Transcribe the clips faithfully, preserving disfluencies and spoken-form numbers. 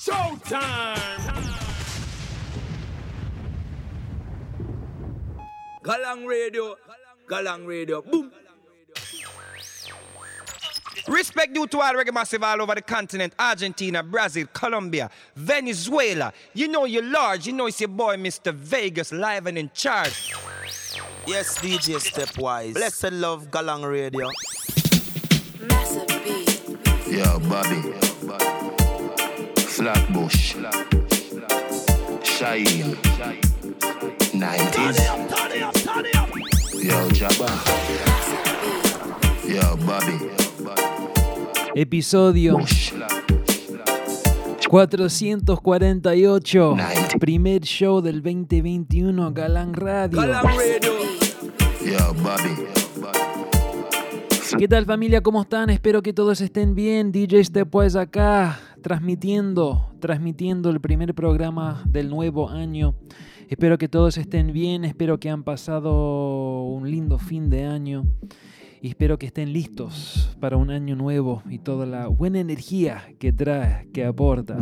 Showtime! Galang Radio, Galang Radio, boom! Respect due to all reggae massive all over the continent. Argentina, Brazil, Colombia, Venezuela. You know you're large. You know it's your boy Mister Vegas, live and in charge. Yes, D J Stepwise. Bless and love, Galang Radio. Massive B. Yo, Bobby. Flatbush. Shine. nineties. Yo, Jabba. Yo, Bobby. Episodio cuatrocientos cuarenta y ocho, primer show del veinte veintiuno, Galang Radio. ¿Qué tal, familia? ¿Cómo están? Espero que todos estén bien. D J Stepwise acá, transmitiendo, transmitiendo el primer programa del nuevo año. Espero que todos estén bien, espero que han pasado un lindo fin de año. Y espero que estén listos para un año nuevo y toda la buena energía que trae, que aporta.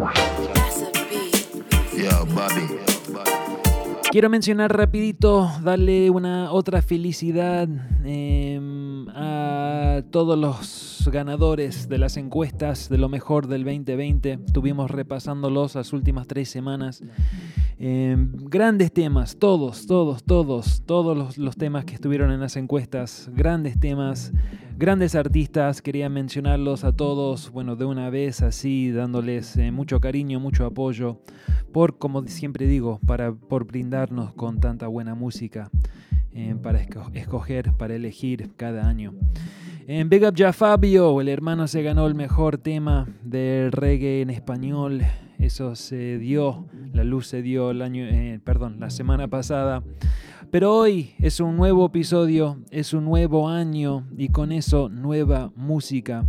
Quiero mencionar rapidito, darle una otra felicidad eh, a todos los ganadores de las encuestas de lo mejor del veinte veinte. Estuvimos repasándolos las últimas tres semanas. Eh, grandes temas, todos, todos, todos, todos los, los temas que estuvieron en las encuestas, grandes temas, grandes artistas, quería mencionarlos a todos, bueno, de una vez así, dándoles eh, mucho cariño, mucho apoyo, por, como siempre digo, para, por brindarnos con tanta buena música, eh, para escoger, para elegir cada año. En Big Up Ya Fabio, el hermano se ganó el mejor tema del reggae en español. Eso se dio, la luz se dio el año, eh, perdón, la semana pasada. Pero hoy es un nuevo episodio, es un nuevo año y con eso nueva música.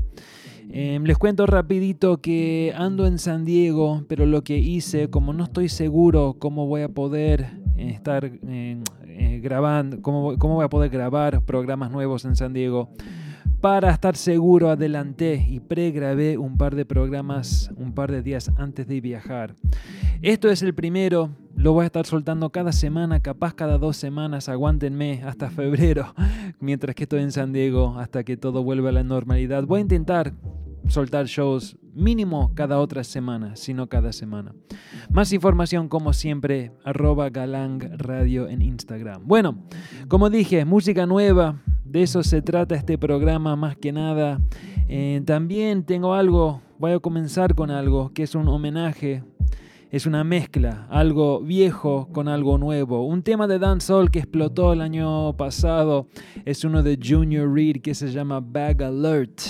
Eh, les cuento rapidito que ando en San Diego, pero lo que hice, como no estoy seguro cómo voy a poder estar eh, eh, grabando, cómo, cómo voy a poder grabar programas nuevos en San Diego. Para estar seguro, adelanté y pregrabé un par de programas un par de días antes de viajar. Esto es el primero, lo voy a estar soltando cada semana, capaz cada dos semanas, aguántenme hasta febrero, mientras que estoy en San Diego, hasta que todo vuelva a la normalidad. Voy a intentar soltar shows mínimo cada otra semana, si no cada semana. Más información como siempre, arroba Galang Radio en Instagram. Bueno, como dije, música nueva. De eso se trata este programa más que nada. Eh, también tengo algo, voy a comenzar con algo que es un homenaje, es una mezcla, algo viejo con algo nuevo. Un tema de Dan Soul que explotó el año pasado es uno de Junior Reid que se llama Bag Alert.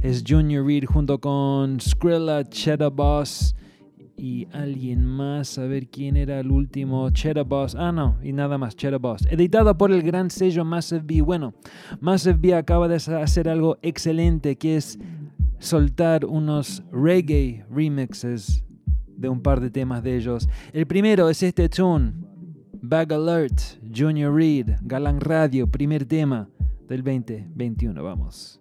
Es Junior Reid junto con Skrilla, Cheddar Boss y alguien más, a ver quién era el último, Cheddar Boss, ah no, y nada más, Cheddar Boss, editado por el gran sello Massive B. Bueno, Massive B acaba de hacer algo excelente, que es soltar unos reggae remixes de un par de temas de ellos. El primero es este tune, Bag Alert, Junior Reid, Galang Radio, primer tema del veinte veintiuno, vamos.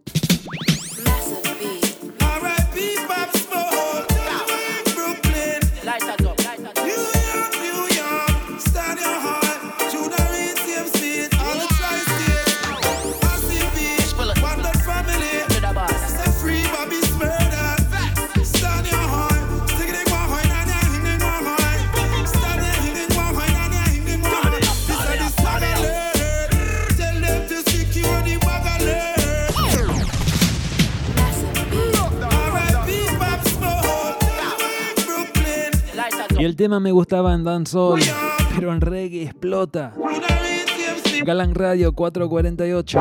Y el tema me gustaba en dancehall, pero en reggae explota. Galang Radio cuatrocientos cuarenta y ocho.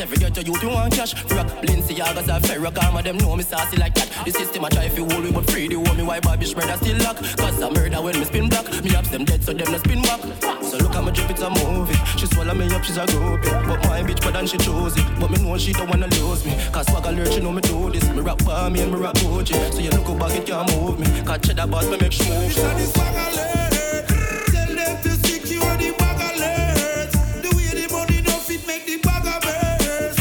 every day to you to want cash. Rock, Balenciagas and Ferrag armor, them know me saucy like that. The system I try fi hold we but free the homie, why babish murder still lock? Cause I murder when me spin back, me ups them dead so them no spin back. So look at my drip, it's a movie, she swallow me up, she's a groupie. But my bitch better than she chose it, but me know she don't wanna lose me. Cause swag alert, she know me do this, me rap for me and me rap Gucci. So you look up back, it can't move me, cause Cheddar Boss me make smooth. Tell them to secure the bag alert. The way the money don't fit make the bag a burst.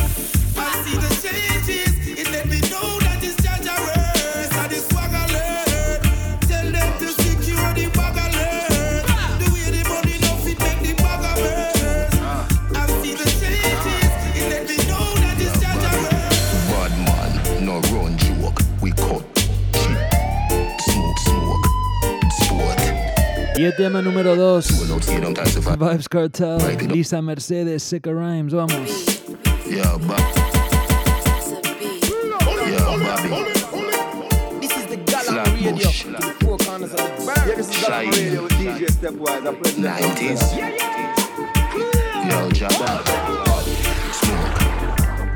I see the changes, it let me know that it's Jaja worse. And it's swag alert. Tell them to secure the bag alert. The way the money don't fit make the bag a burst. I see the changes, it let me know that it's Jaja worse. Bad man, no run joke, we cut. Y el tema número dos, Vibes Cartel, Lisa Mercedes, Sicka Rhymes, vamos. Yeah, ba- yeah, baby. This is the Galang Radio, the four corners of the bar. Yeah, this is Galang Radio with D J Stepwise. I play the nineties. Yeah, yeah. Yo, Jabba.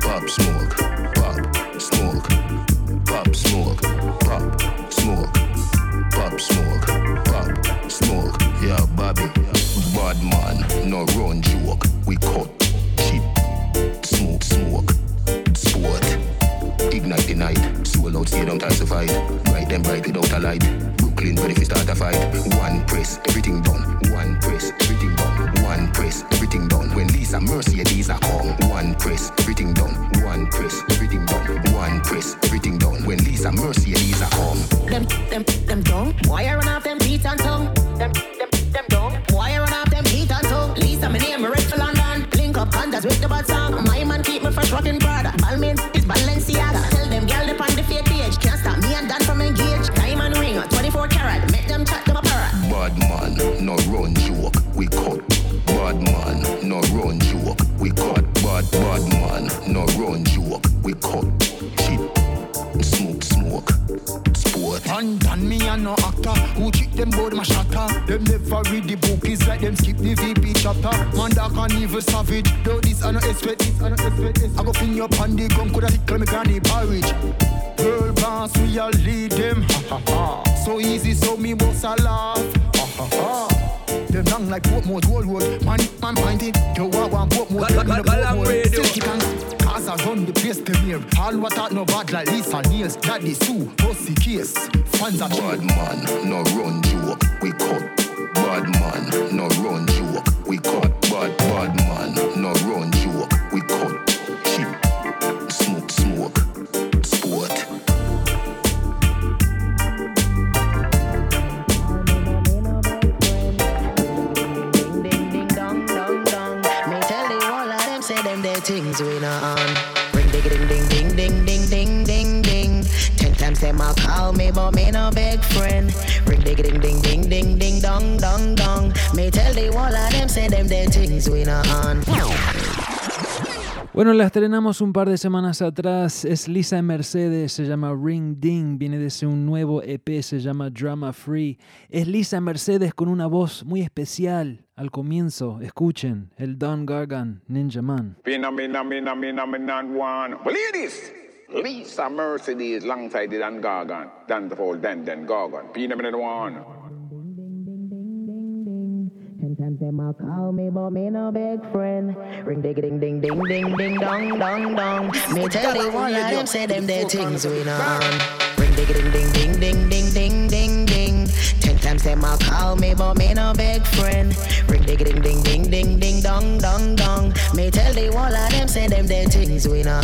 Smoke, pop, smoke, pop, smoke, pop, smoke, pop, smoke, pop, smoke, pop. Smoke, yeah, baby. Bad man, no run joke. We cut, cheap, smoke, smoke, sport. Ignite the night, soul out, stay down, calcified. Bright them bright without a light. Brooklyn, ready to start a fight. One press, everything done. One press, everything done. One press, everything done. When Lisa Mercedes are come. One press, everything done. One press, everything done. One press, everything done. When Lisa Mercedes are come. Them, them, them done. Why I run off them feet and tongue? Them, them, them done. Why I run off them feet and tongue? Lisa, my name, red for London. Link up contacts with the bad song. My man keep me fresh rocking brother. Balmain is Balenciaga. Tell them girl they on the fake page. Can't stop me and Dan from engage. Diamond ring, twenty-four carat. Make them chat to my parrot. Bad man, no run joke. We cut. Bad man, no run joke. We cut. Bad, bad man, no run joke. We cut. Cheap. Smoke, smoke. Sport. And done me and no actor. Who cheat them board my shatter. Them never read the book. It's like them skip the V P chapter. Man that can't even savage. Though this I no expect this. I no expect this. I go pin you up on the gun. Coulda tickle me granny porridge. Girl boss, we all lead them. Ha ha ha. So easy, so me boss a laugh. Ha ha ha. Them long like Portmore's whole road. Man, man, mind it. Yo, I want Portmore. Gal- gal- gal- still she can. Cause I run the place premier. All what I know bad like Lisa Nails. Daddy Sue, bossy case. Fans are bad true. Man, no run joke. We cut. Bad man, no run joke. We cut. Bad, bad man, no run joke. We cut. Cheap. Smoke, smoke. Sport. Things we not on. Ring ding ding ding ding ding ding ding ding ding. Ten times them I call me, but me no big friend. Ring ding ding ding ding ding ding dong dong dong. Me tell the all of them say them them things we not on. Bueno, la estrenamos un par de semanas atrás. Es Lisa Mercedes, se llama Ring Ding, viene de un nuevo E P, se llama Drama Free. Es Lisa Mercedes con una voz muy especial. Al comienzo, escuchen el Don Gargan, Ninja Man. Mina, mina, mina, mina, mina, one. Well, ladies, Lisa Mercedes, alongside the Don Gargan. Dan the whole Dan, Dan Gargan. Mina, mina, one. Sometimes them all call me, but me no big friend. Ring ding ding ding ding ding ding dong dong dong. Me tell you all of them say them their things we know. Ring ding ding ding ding ding ding ding ding ding. Ten times them all call me, but me no big friend. Ring ding ding ding ding ding ding dong dong dong. Me tell you all of them say them their things we know.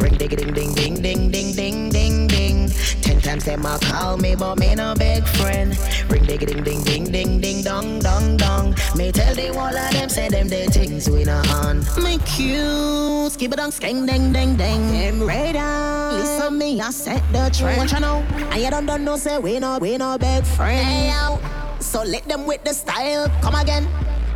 Ring ding ding ding ding ding ding ding ding ding. Ten times them all call me, but me no big friend. Ring ding ding ding ding ding ding dong dong dong. Me tell the all of them say them they things we not on. Me cute, skip it on skang dang dang dang. Them radar, listen me, I set the trend. What you know? And you don't, don't know say we no, we no big friend. Hey, yo. So let them with the style, come again.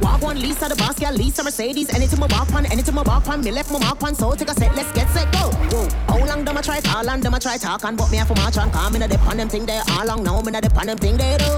Walk on Lisa the boss, yeah, Lisa Mercedes. Anything my walk on, anything my walk on. Me left my mark on, so take a set, let's get set, go. Whoa. How long them I try call and them I try talk on. But me have to march on, call me not dip on them thing they all long. Now me not dip on them thing they do.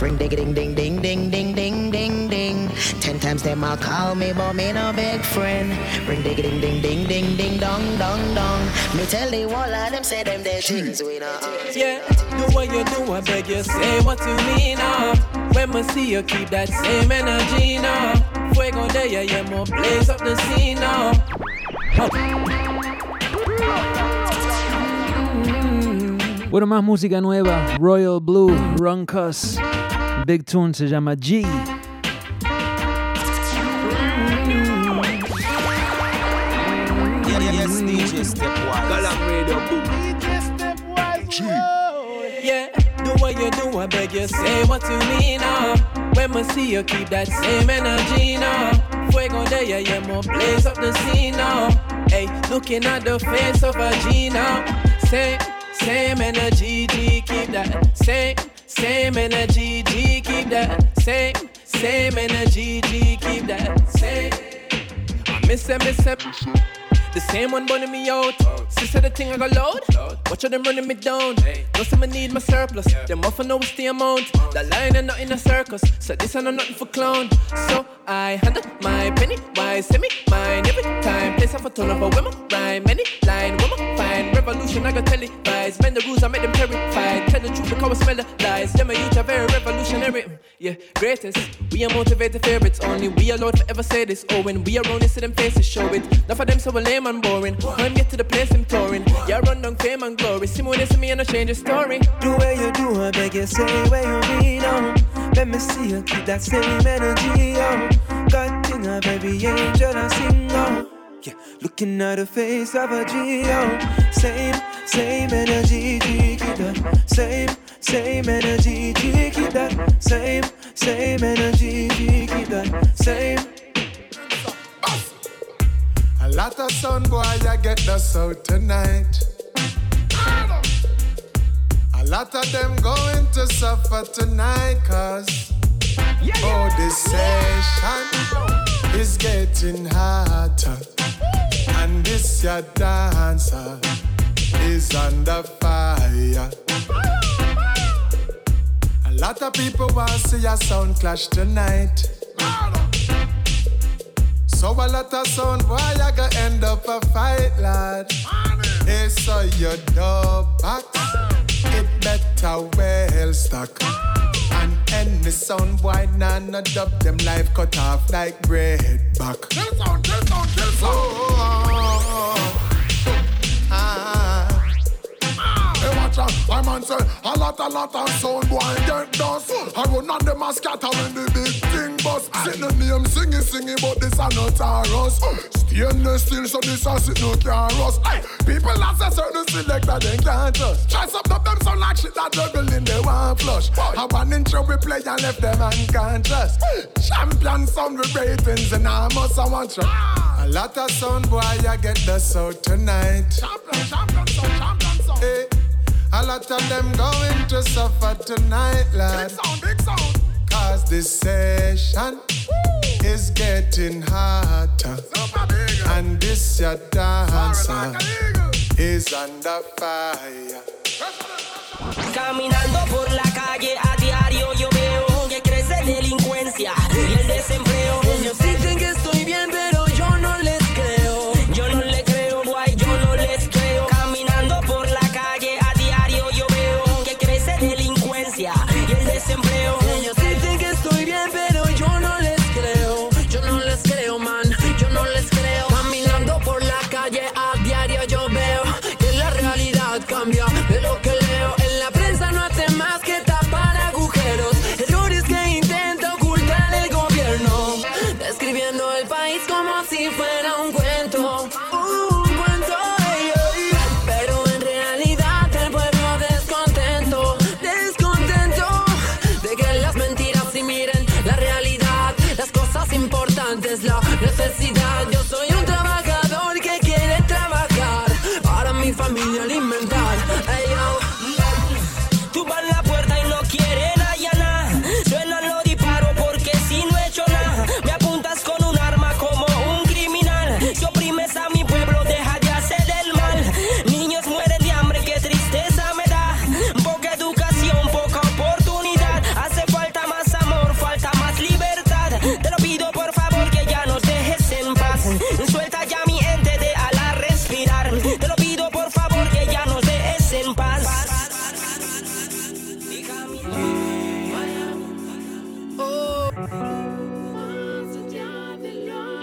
Ring ding ding ding ding ding ding ding ding ding. Ten times them all call me, but me no big friend. Ring ding ding ding ding ding ding dong dong dong. Me tell the wall of them say them their things we don't. Yeah, do what you do, I beg you say what you mean. Oh, when I see you keep that same energy now. Oh. Fuego de ya, yeah, more blaze up the scene now. Oh. Oh. Bueno, más música nueva, Royal Blue, Run Cuss, Big Tune se llama G. Yes, D J Stepwise, Galang Radio, D J Stepwise, yeah, do what you do, I beg you, say what you mean, oh. When I see you keep that same energy, no. Fuego de ya, yeah, more blaze up the scene, no. Hey, looking at the face of a G now, say... Same energy, G, keep that. Same, same energy, G, keep that. Same, same energy, G, keep that. Same. I miss it, miss it. The same one burning me out. Sister, the thing I got loud. Watch how them running me down. No, some I need my surplus. Them often always the amount. That line ain't not in a circus. So this ain't nothing for clown. So I handle my penny. Why send me mine every time? Place I for turn up a women. Rhyme many line women. Fine revolution. I got televised. Bend the rules. I make them terrified. Tell the truth because I smell the lies. Them a youth are very revolutionary. Yeah, greatest. We are motivated favorites. Only we allowed forever say this. Oh, when we around, they see them faces show it. Not for them so lame. I'm boring. I'm get to the place I'm touring. Yeah, run down fame and glory. See more to me and I change the story. Do what you do, I beg you, say where you mean, oh. Let me see you keep that same energy, oh. God thing, oh, baby angel, I sing, oh. Yeah, looking at the face of a G, oh. Same, same energy, G, keep that. Same, same energy, G, keep that. Same, same energy, G, keep that. Same. A lot of sound boy, I get the sound tonight. A lot of them going to suffer tonight, cause yeah, yeah. Oh, this session is getting hotter. And this your dancer is under fire. A lot of people want to see your sound clash tonight. So a lot of sound, why you gonna end up a fight, lad? Hey, so your door box, it better well stuck. And any sound, why nana dub them life cut off like bread back? Kill sound, kill sound, kill sound. Oh, oh, oh. Ah. Ah. Hey, watch out, my man say, a lot, a lot of sound, why get dust? I run on them a scatter when the big thing. Sit the name, sing it, sing it, but this a not our us. Stainless steel, so this a sit no car us. People that say certain select that they can't trust. Try some of them sound like shit that double in the one flush. How an intro we play and left them unconscious. Champion sound with ratings and I must I want trust. A lot of sound boy, I get the sound tonight. Champion, champion sound, champion sound. Hey, a lot of them going to suffer tonight, lad. Big sound, big sound. Cause this session Woo. Is getting hotter. And this your dancer is under fire. Caminando por la calle a diario yo veo que crece delincuencia y el desempleo. Ellos dicen que estoy bien pero yo no les creo. Yo no les creo, guay, yo no les creo. Caminando por la calle a diario yo veo que crece delincuencia y el desempleo. Yo soy un trabajador que quiere trabajar para mi familia alimentar. Hey, yo. Tumban la puerta y no quieren allanar. Suenan los disparos porque si no he hecho nada. Me apuntas con un arma como un criminal. Si oprimes a mi pueblo, deja de hacer el mal. Niños mueren de hambre, qué tristeza me da. Poca educación, poca oportunidad. Hace falta más amor, falta más libertad. Te lo pido.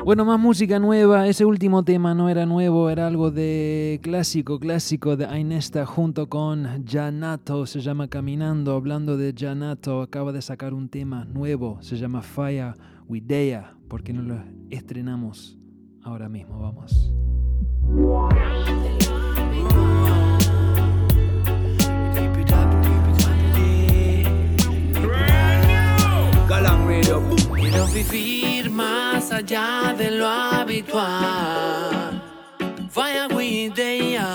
Bueno, más música nueva. Ese último tema no era nuevo, era algo de clásico, clásico de Ainesta junto con Janato. Se llama Caminando. Hablando de Janato, acaba de sacar un tema nuevo. Se llama Fire With Dea. ¿Por qué no lo estrenamos ahora mismo? Vamos. Galang Radio. Quiero vivir más allá de lo habitual. Fire with Dea.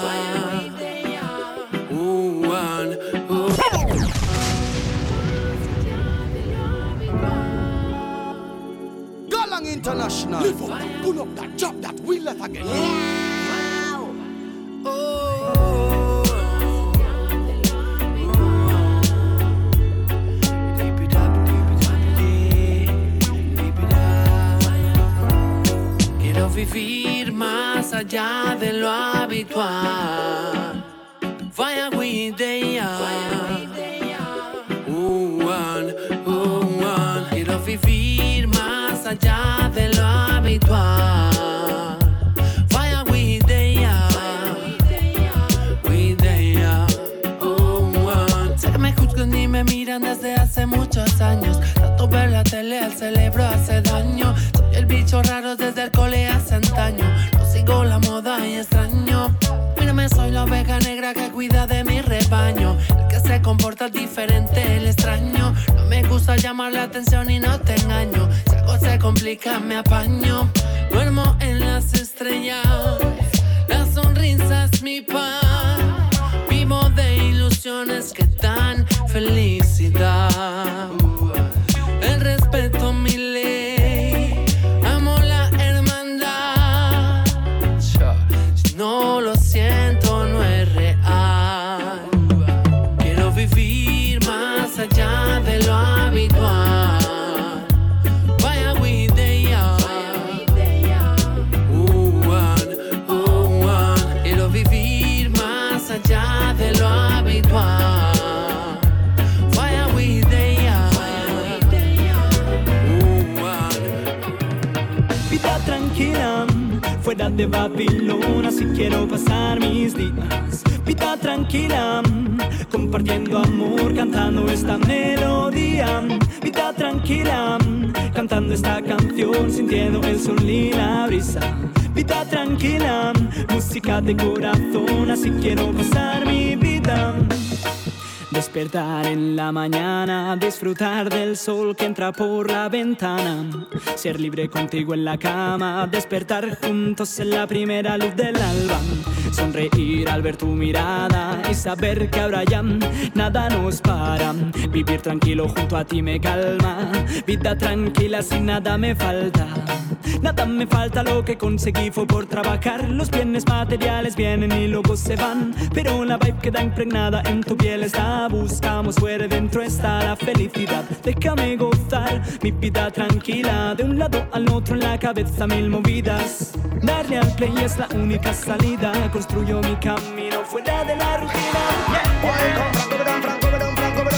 Uh, uh. Galang International. Live up, pull up that, drop that, we let again. Wow. Oh. Vivir más allá de lo habitual. Fire with Dea. Oh, one, oh, one. Quiero vivir más allá de lo habitual. Fire with Dea. With Dea. Oh, one. Sé que me juzgan y me miran desde hace muchos años. Tanto ver la tele al cerebro hace daño. El bicho raro desde el cole hace antaño. No sigo la moda y extraño. Mírame, soy la oveja negra que cuida de mi rebaño. El que se comporta diferente, el extraño. No me gusta llamar la atención y no te engaño. Si algo se complica, me apaño. Duermo en las estrellas. La sonrisa es mi pan. Vivo de ilusiones que dan felicidad. El respeto mi ley. No lo siento, no es real. Quiero vivir más allá de lo habitual. Vaya with Dea. Oh, one, oh, one. Quiero vivir más allá de lo habitual. Vaya with Dea. Oh, one. Vida tranquila. Fuera de Babilonia, si quiero pasar mis días. Vida tranquila, compartiendo amor, cantando esta melodía. Vida tranquila, cantando esta canción, sintiendo el sol y la brisa. Vida tranquila, música de corazón, así quiero pasar mi vida. Despertar en la mañana, disfrutar del sol que entra por la ventana. Ser libre contigo en la cama, despertar juntos en la primera luz del alba. Sonreír al ver tu mirada y saber que ahora ya nada nos para. Vivir tranquilo junto a ti me calma, vida tranquila sin nada me falta. Nada me falta, lo que conseguí fue por trabajar. Los bienes materiales vienen y luego se van, pero la vibe queda impregnada en tu piel. Está, buscamos fuera, dentro está la felicidad. Déjame gozar mi vida tranquila, de un lado al otro en la cabeza mil movidas. Darle al play es la única salida, construyo mi camino fuera de la rutina. Yeah. Franco Verón, Franco Verón, Franco Verón.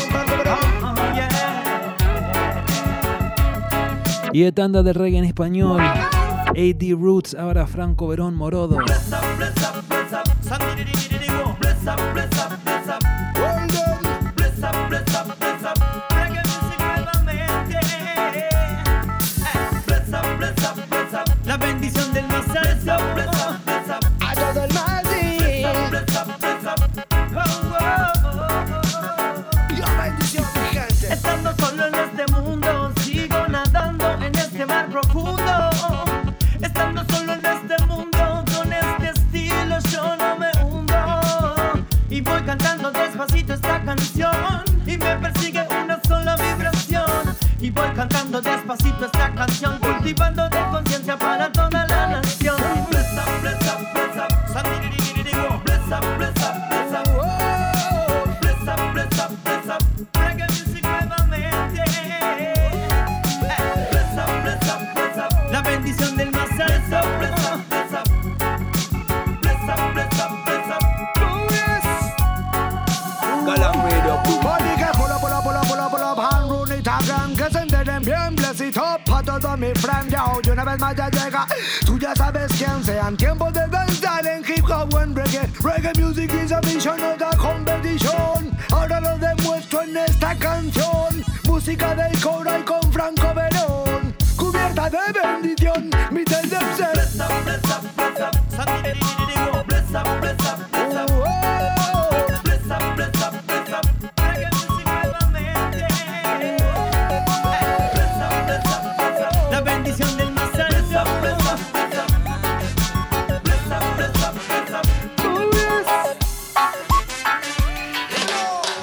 Y de tanda de reggae en español, A D Roots, ahora Franco Verón Morodo. La bendición del Nice Up. Y me persigue una sola vibración. Y voy cantando despacito esta canción, cultivando de conciencia para toda la nación. Bless up, bless up, bless up. Bless up, bless up, bless up. Bless up, bless up, bless up. Reggae music nuevamente. Bless up, bless up, bless up. La bendición del más alto. Bless up, bless up. Bless up, bless up, bless up. Hand run it up and get in there and bless it up. Hotter than me friend, yo. que una vez más ya llega. Tú ya sabes quién sean. Tiempo de danzar en hip hop o en reggae. Reggae music is a vision, no da competición. Ahora lo demuestro en esta canción. Música del coral con Franco Verón, cubierta de bendición. Mi tendencia es bless up, bless up, bless up. Bless up, bless up, bless up. Bless up, bless up, bless up. La bendición del más alto.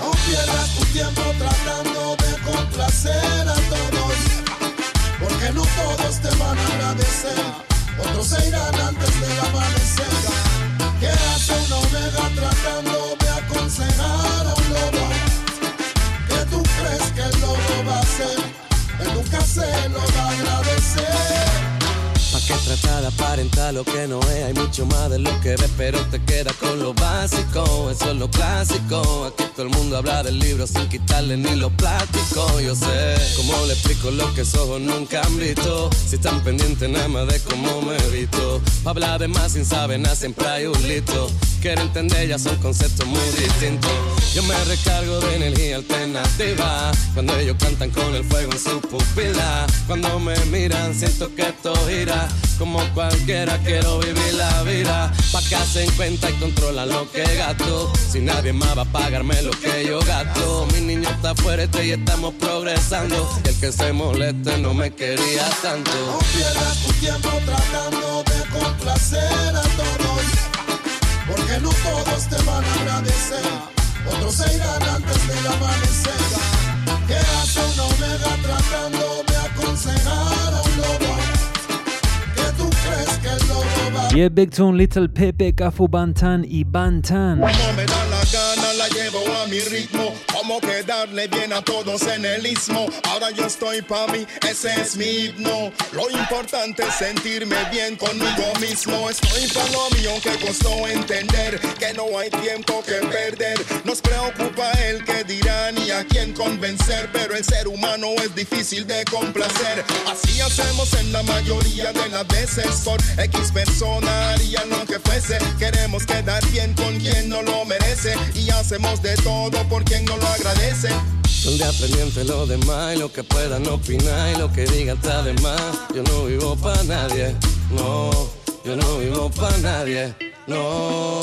No pierdas tu tiempo tratando de complacer a todos, porque no todos te van a agradecer, otros se irán antes del amanecer. ¿Qué hace una oveja tratando de aconsejar a un lobo? ¿Qué tú crees que el lobo va a hacer? Él nunca se lo va a agradecer. ¿Pa' qué tratar de aparentar lo que no es? Hay mucho más de lo que ves, pero te quedas con lo básico. Eso es lo clásico. Aquí todo el mundo habla del libro sin quitarle ni lo plástico. Yo sé cómo le explico lo que esos ojos nunca han visto. Si están pendientes nada más de cómo me visto. Pa' hablar de más sin saber nada siempre hay un listo. Quiero entender, ya son conceptos muy distintos. Yo me recargo de energía alternativa cuando ellos cantan con el fuego en su pupila. Cuando me miran siento que esto gira. Como cualquiera quiero vivir la vida. Pa' que hacen cuenta y controla lo que gasto. Si nadie más va a pagarme lo que yo gasto. Mi niño está fuerte y estamos progresando. Y el que se moleste no me quería tanto. No pierdas tu tiempo tratando de complacer a todos, porque no todos te van a agradecer, otros se irán antes del amanecer. ¿Qué hace una oveja tratando de aconsejar a un lobo? ¿Qué tú crees que el lobo va a...? Yeah, Big Tune, Little Pepe, Cafu Bantan y Bantan. Como me da la gana la llevo a mi ritmo, como que darle bien a todos en el istmo. Ahora yo estoy pa' mí, ese es mi himno. Lo importante es sentirme bien conmigo mismo. Estoy pa' lo mío que costó entender que no hay tiempo que perder. Nos preocupa el que dirán y a quién convencer, pero el ser humano es difícil de complacer. Así hacemos en la mayoría de las veces. Por X persona harían lo que fuese. Queremos quedar bien con quien no lo merece y hacemos de todo por quien no lo agradece. Son de aprendiente lo demás y lo que puedan opinar y lo que digan está de más. Yo no vivo para nadie, no, yo no vivo para nadie, no.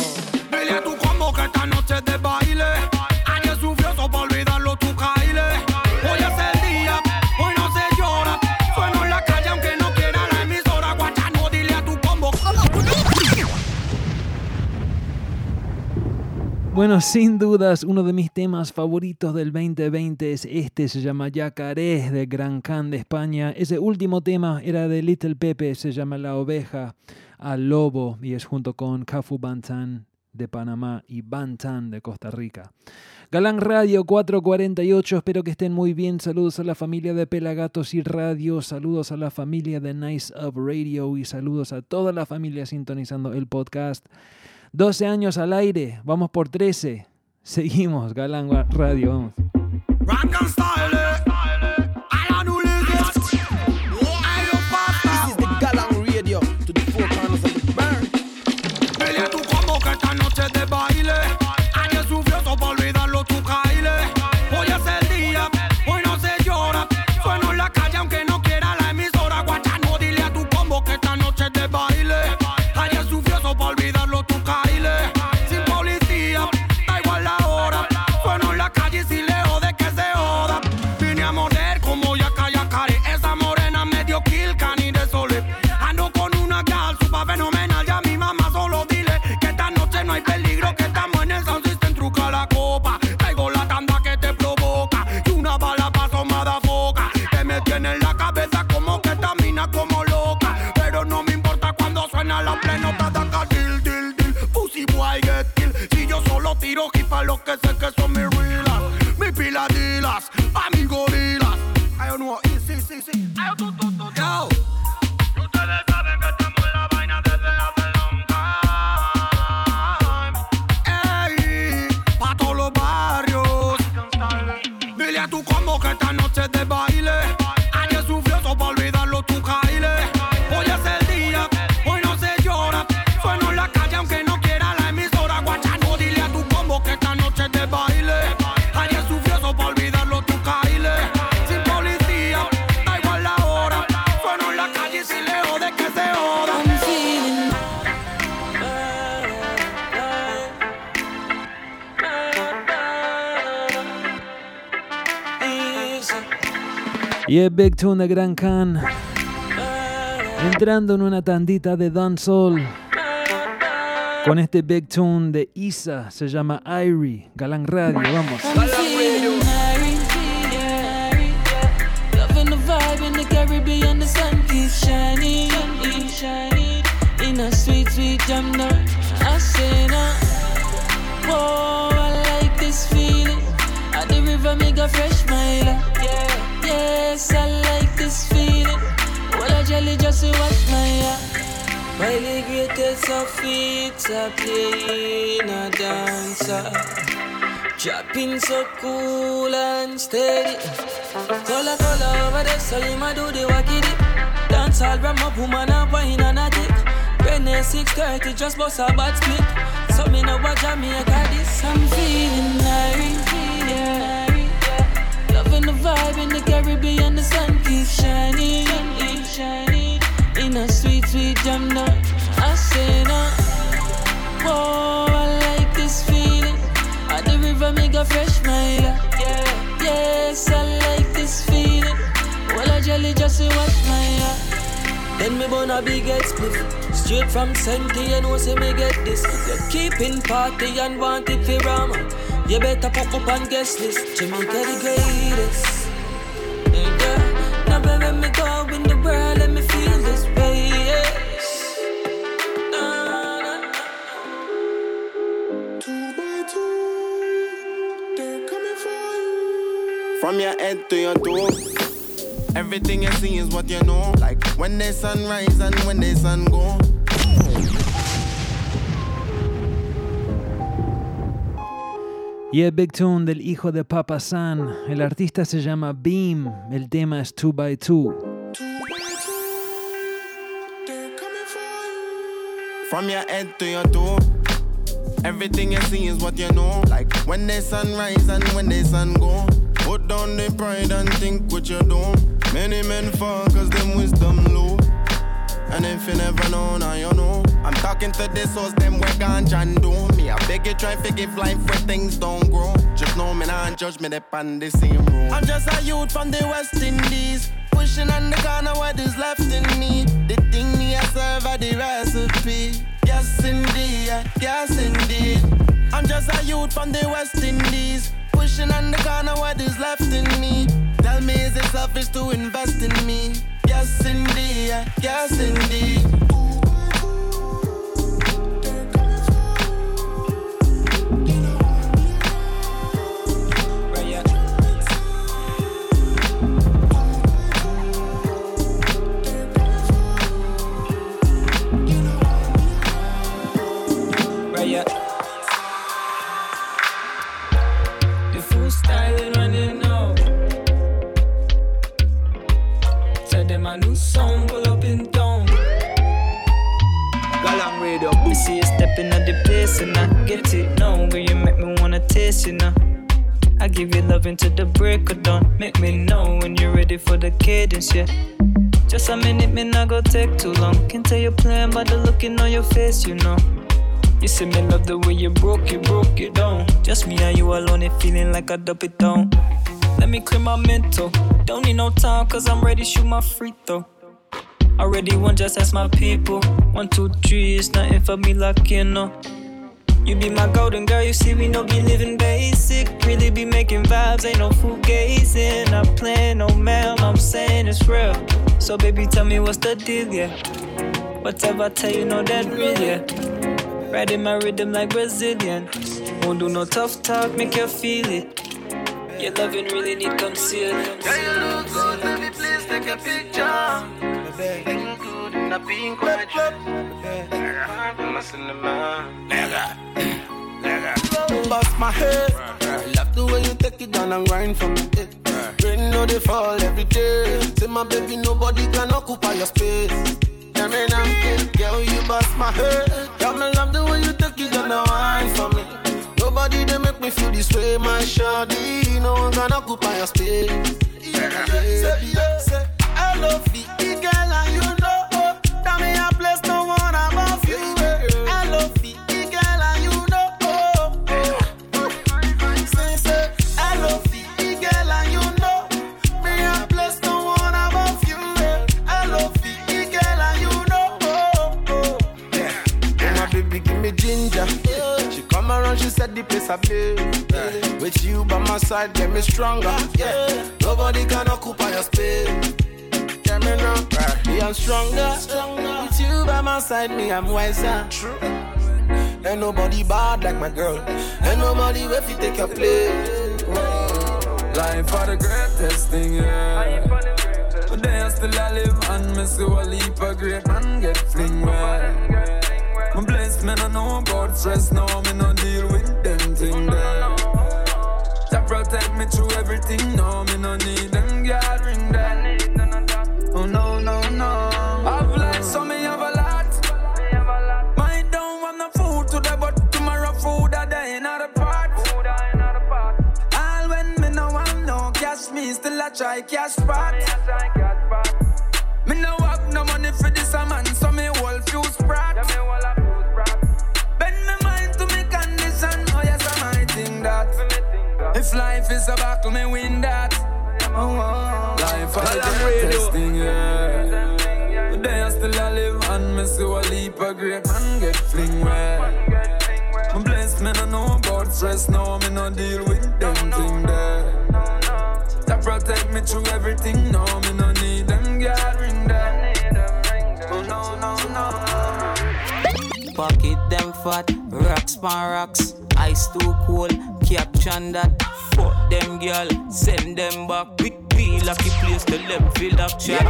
Dile a tu combo que esta noche te baile. Años sufrioso para olvidarlo tu caile. Hoy es el día, hoy no se llora. Sueno en la calle aunque no quiera la emisora. Guachano, dile a tu combo. Bueno, sin dudas, uno de mis temas favoritos del veinte veinte es este, se llama Yacaré, de Gran Can de España. Ese último tema era de Little Pepe, se llama La Oveja al Lobo, y es junto con Cafu Bantan de Panamá y Bantan de Costa Rica. Galang Radio cuatrocientos cuarenta y ocho, espero que estén muy bien. Saludos a la familia de Pelagatos y Radio, saludos a la familia de Nice Up Radio y saludos a toda la familia sintonizando el podcast. doce años al aire, vamos por trece. Seguimos, Galang Radio, vamos. Gran Can style, I don't know this. This is the Galang Radio, to the four corners of the burn. Dile a tu combo que esta noche te baile. Años sufrioso para olvidarlo tu caile. Hoy es el día, hoy no se llora. Sueno en la calle aunque no quiera la emisora. Guachano, dile a tu combo que esta noche te baile. Años sufrioso para olvidarlo tu caile. Tiro y pa' los que sé que son mis rilas, mis piladilas, pa' mis gorilas. I don't know, sí, sí, sí. I don't know, yo. Ustedes saben que estamos en la vaina desde hace long time. Ey, pa' todos los barrios. Dile a tu combo que esta noche te baile. Años sufrioso pa' olvidarlo tu caile. Yeah, big tune de Gran Can. Entrando en una tandita de Dan Soul. Con este big tune de Issa, se llama Irie. Galang Radio, vamos. Galang Radio. Loving the vibe in the Caribbean, the sun keeps shining, shining. In a sweet, sweet jam now, I say now. Whoa, I like this feeling. At the river, make a fresh mile. Yeah, yes, I like this feeling. Well, I jelly just watch my eye. While the greatest of it are playing a dancer, dropping so cool and steady. Cola cola over there, so you might do the wacky dip. Dance all ram up, woman and wine and a dick. Renee six thirty, just bust a bad split. So me know what Jamaica this. I'm feeling Irie, yeah. Loving the vibe in the Caribbean, the sun keeps shining, shining. In a sweet, sweet jam now, I say now. Whoa, I like this feeling. At the river, make a fresh mile. Yeah, yes, I like this feeling. Well, I jelly just watch my eye. Then me born a big head split. Straight from Senti, and who say me get this? You're keeping party and want it for Rama. You better pop up and guess this. Jamaica the greatest. Yeah, now where me go in the world, let me feel. Yes. Na, na, na. Two by two, they're coming for you. From your head to your toe, everything you see is what you know. Like when the sun rise and when the sun go. Yeah, big tune del hijo de Papa San. El artista se llama Beam. El tema es Two by Two. From your head to your toe, everything you see is what you know. Like when the sun rise and when the sun go. Put down the pride and think what you do. Many men fall cause them wisdom low. And if you never know, now you know. I'm talking to the source, them we can't do. Me I beg you try to give life where things don't grow. Just know me now and judge me depend the same road. I'm just a youth from the West Indies, pushing on the corner what is left in me. The thing me I serve at the recipe. Yes indeed, yes indeed. I'm just a youth from the West Indies, pushing on the corner what is left in me. Tell me is it selfish to invest in me? Yes indeed, yes indeed. Into the break of dawn, make me know when you're ready for the cadence, yeah. Just a minute, me not go take too long. Can tell you're playing by the looking on your face, you know. You see me love the way you broke, you broke it down. Just me and you alone, it feeling like I dump it down. Let me clear my mental, don't need no time cause I'm ready to shoot my free throw. Already one, just ask my people. One, two, three, it's nothing for me like you know. You be my golden girl, you see we know be living basic. Really be making vibes, ain't no fugazi. Not playing, no ma'am, I'm saying it's real. So baby, tell me what's the deal, yeah. Whatever I tell you, know that real, yeah. Riding my rhythm like Brazilian. Won't do no tough talk, make you feel it. Your loving really need concealing. Girl, you look good, baby, please take a picture. Looking good in a pink white dress. Bust my head, I love the way you take it down and grind from it. Rain know they fall every day. Say my baby, nobody can occupy your space. I mean, I'm good, girl, you bust my head. Girl, I love the way you take it down and grind from it. Nobody they make me feel this way, my shawty. No one can occupy your space. Yeah. Say, yeah, say, I love you, girl, and you know that me a place no one above you. I love you. I love the girl and you know me a blessed no down, she said the place I play. Yeah. With you by my side, get me stronger. Yeah, nobody can occupy your space. Yeah, me now, me I'm stronger. stronger. With you by my side, me I'm wiser. True. Ain't nobody bad like my girl. Ain't nobody where you take your place. Life for the greatest thing, yeah. Today I still live and me see a leap a great man get fling well. My place man I know about stress now, me no deal with them thing there. That protect me through everything now, me no need them gathering there. Oh no no no, I've life so me have a lot. Mine don't want no food today but tomorrow food a day in a pot. All when me no want no cash, me still a try cash spot. Me no have no money for this a man, so me whole few sprats. Bend my mind to me condition, oh yes I might think that. If life is a battle, me win that. Oh, oh. Life is a greatest thing, yeah. Today I still a live and me see a leap a great man get fling well. My blessed me no know about stress now, me no deal with them thing there. That protect me through everything now, me no need them gathering there. Oh no no no. Pocket them fat, rocks pan rocks, ice too cold, caption that. Fuck them girl, send them back. Big P lucky place to them feel that chat.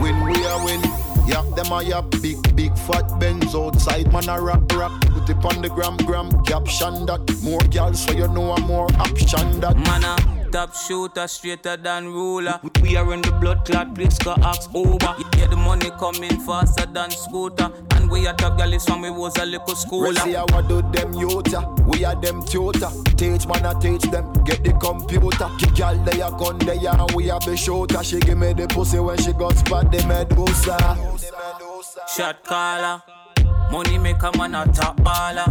Win we are win, yap them a yap. Big big fat Benz outside man a rap rap. Put it on the gram gram, caption that. More girls so you know a more option that. Mana. Top shooter, straighter than ruler. We are in the blood clot, please go axe over. Yeah, the money coming faster than scooter. And we are top galleys when we was a little schooler. We see how I do them yota, we are them tutor. Teach man I teach them, get the computer. Kick y'all they are gun they are, and we have the shooter. She give me the pussy when she got spot the medusa. Shot caller, money make a man a top baller.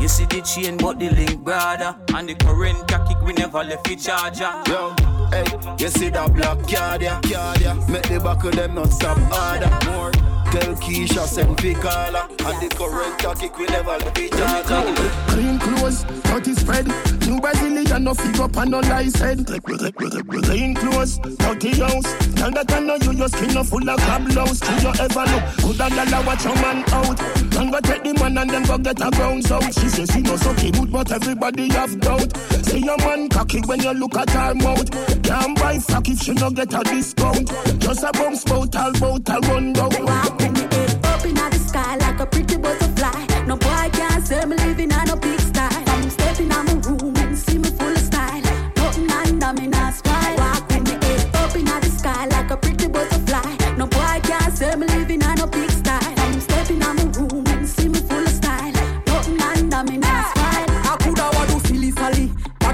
You see the chain but the link brother. And the current kick we never left the charger. Yo, hey, you see that black card ya, card ya. Make the back of them not stop harder. More, tell Keisha send Piccala. And the current kick we never left the charger. Clean clothes, cut is spread. New Brazilian no figure up and no lies head. Clean clothes, cut the house. Now that I know you, your skin no full of crab louse. Do you ever look good and gala watch your man out? Go take the man and then go get a ground out. She says she knows okay good but everybody have doubt. Say your man cocky when you look at her mouth. Can't buy fuck if she no get a discount. Just a bum spout, all bout, all run down. Walking me head up in the sky like a pretty butterfly. No boy can't say me living on a big style. I'm stepping on my room and see me full of style. Nothing under me not smile. Walking me head up in the sky like a pretty butterfly. No boy can't say me living on a big style. I'm stepping on my room.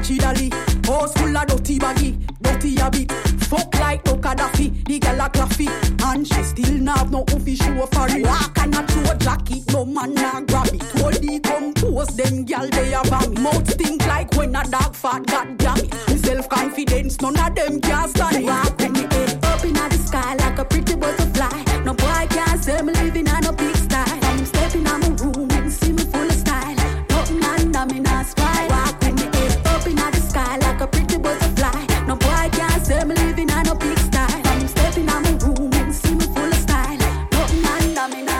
Chidali, oh school a dirty baggy, dirty a bit. Fuck like no Gaddafi, the girl a claffy, and she still not have no official for it. Walk and a throw jacket, no man na grab it. All the compose them girl they a bang. Mouth stink like when a dog fart, god damn it. Self confidence none of them can stand it. Walk with me head up in the sky like a pretty butterfly. No boy can say me living on a big style. I'm stepping on my room and see me full of style. Nothing under me na smile. Walk with me. Like a pretty butterfly. No boy can't say me living on a big style. I'm stepping on my room and see me full of style. Nothing under me not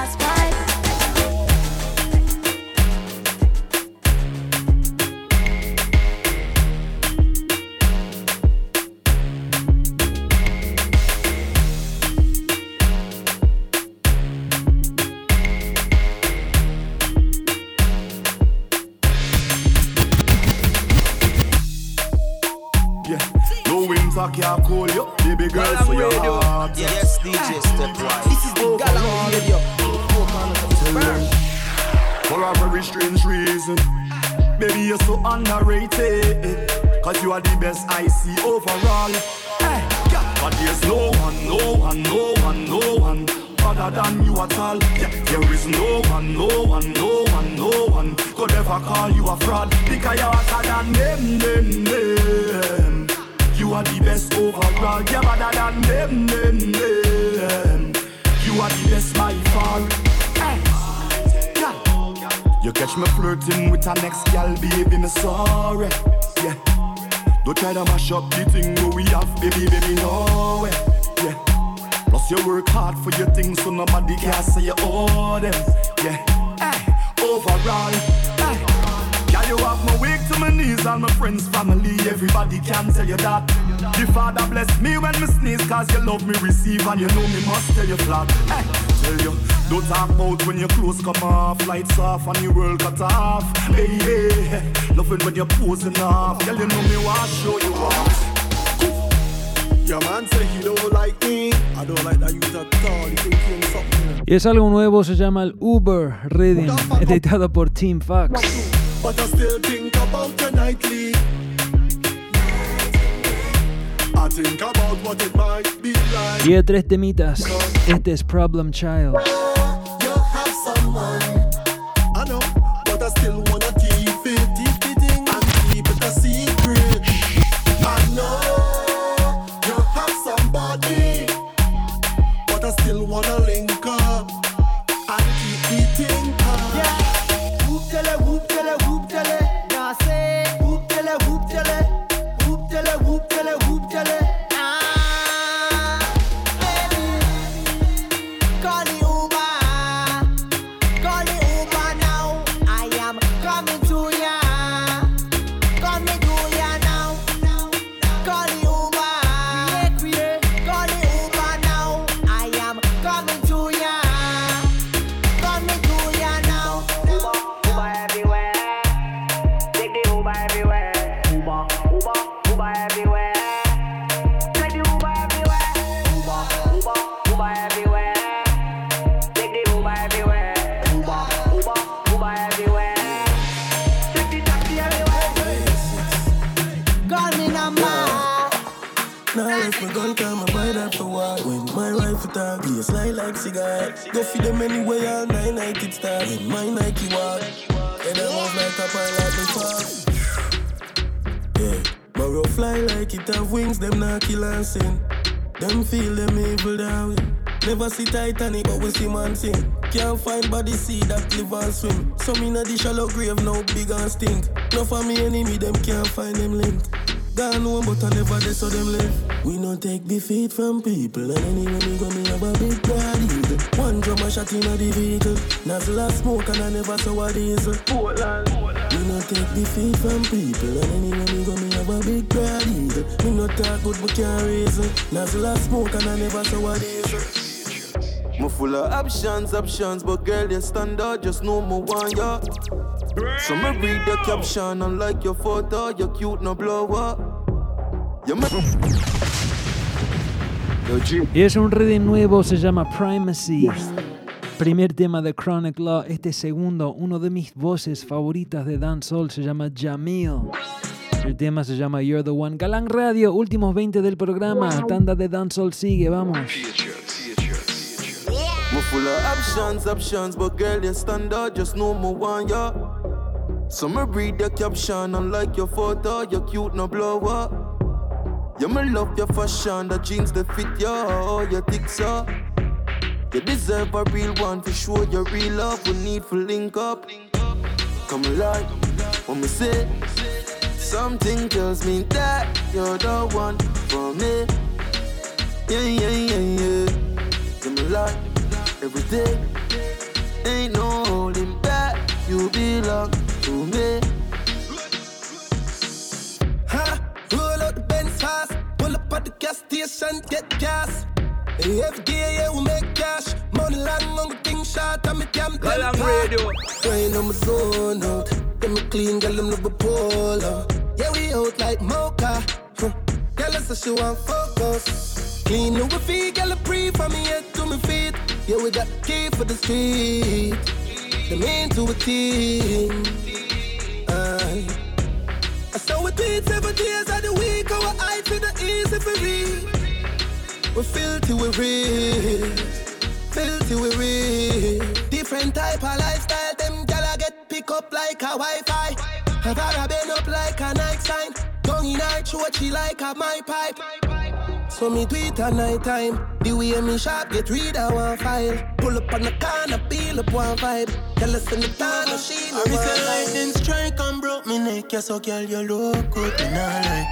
can't call you, baby girl, Galang for your radio. Heart. Yes, D J Stepwise. This is the Galang Radio. For a very strange reason, baby, you're so underrated. Cause you are the best I see overall. Hey, yeah. But there's no one, no one, no one, no one other than you at all. Yeah. There is no one, no one, no one, no one could ever call you a fraud. Because you're hotter than them, them, them. You are the best overall, yeah, better than them, them, them. You are the best by far. Hey. Yeah. You catch me flirting with an ex gal, baby, me sorry. Yeah. Don't try to mash up the thing we have, baby, baby, no way. Yeah. Plus you work hard for your things, so nobody can say you owe them. Yeah. Hey. Overall. Hey. Yeah, you have my wig to my knees, all my friends, family, everybody can tell you that. The Father bless me when me sneeze, cause you love me receive and you know me must tell you flat. Hey. You. Don't talk about when your clothes come off, lights off and your world cut off. Hey, hey, loving when you're posing off. Girl, you know me, I'll show you off. Your man say he don't like me. I don't like that you at all. He thinks you're something. Y es algo nuevo, se llama el Uber Reading, editado por Team Fox. But I still think about your nightly. Tiene tres temitas. Este es Problem Child. Titanic, but we see man sing. Can't find body see that live and swim. Some in the shallow grave now big and stink. No for me enemy, them can't find them link. God know but I never they saw them live. We don't take defeat from people. And anyway we go me have a big bad. One drummer shot in a the vehicle. Nas last smoke and I never saw a diesel. Portland. We don't take defeat from people. And anyway we go me have a big bad. We not talk good but can't reason. Nas last smoke and I never saw a diesel. I'm full of options, options, but girl, you stand out, just know me want ya. So me read the caption, unlike your photo, you're cute, no blow up. Y es un rhythm nuevo, se llama Primacy. Primer tema de Chronic Law, este segundo, uno de mis voces favoritas de Dan Soul, se llama Jamil. El tema se llama You're the One. Galang Radio, últimos veinte del programa, tanda de Dan Soul sigue, vamos. I'm full of options, options, but girl, you stand out, just know me want ya. So me read the caption, unlike your photo, you're cute, no blow up. Yeah, me love your fashion, the jeans, they fit ya, oh, your thick, so. You deserve a real one, for sure, your real love, we need for link up. Come alive, when me say, something tells me that you're the one for me. Yeah, yeah, yeah, yeah, come alive. Every day, ain't no holding back, you belong to me. Ha, roll out the Benz fast, pull up at the gas station, get gas. Every day, yeah, we make cash, money long on the thing shot, I'm a damn Galang Radio. Rain on my zone out, get me clean, girl, I'm never pull out. Yeah, we out like mocha, huh. Girl, I said she want focus. Clean up my feet, girl, I pray from me head to my feet. Yeah, we got key for the street. The main to a team. Aye. I saw we tweet seven days of the week. Our eye to the east if we read. We filthy, we read. Filthy, we read. Different type of lifestyle. Them gala get pick up like a Wi-Fi. I gotta bend up like a night sign. Tongue in her throat, she like a my pipe. So me tweet at night time. The way me shop get rid of one file. Pull up on the corner, peel up one vibe. Tell us in the town of she no one file. Lightning strike and broke me neck. Yeah, so girl, you look good and all right.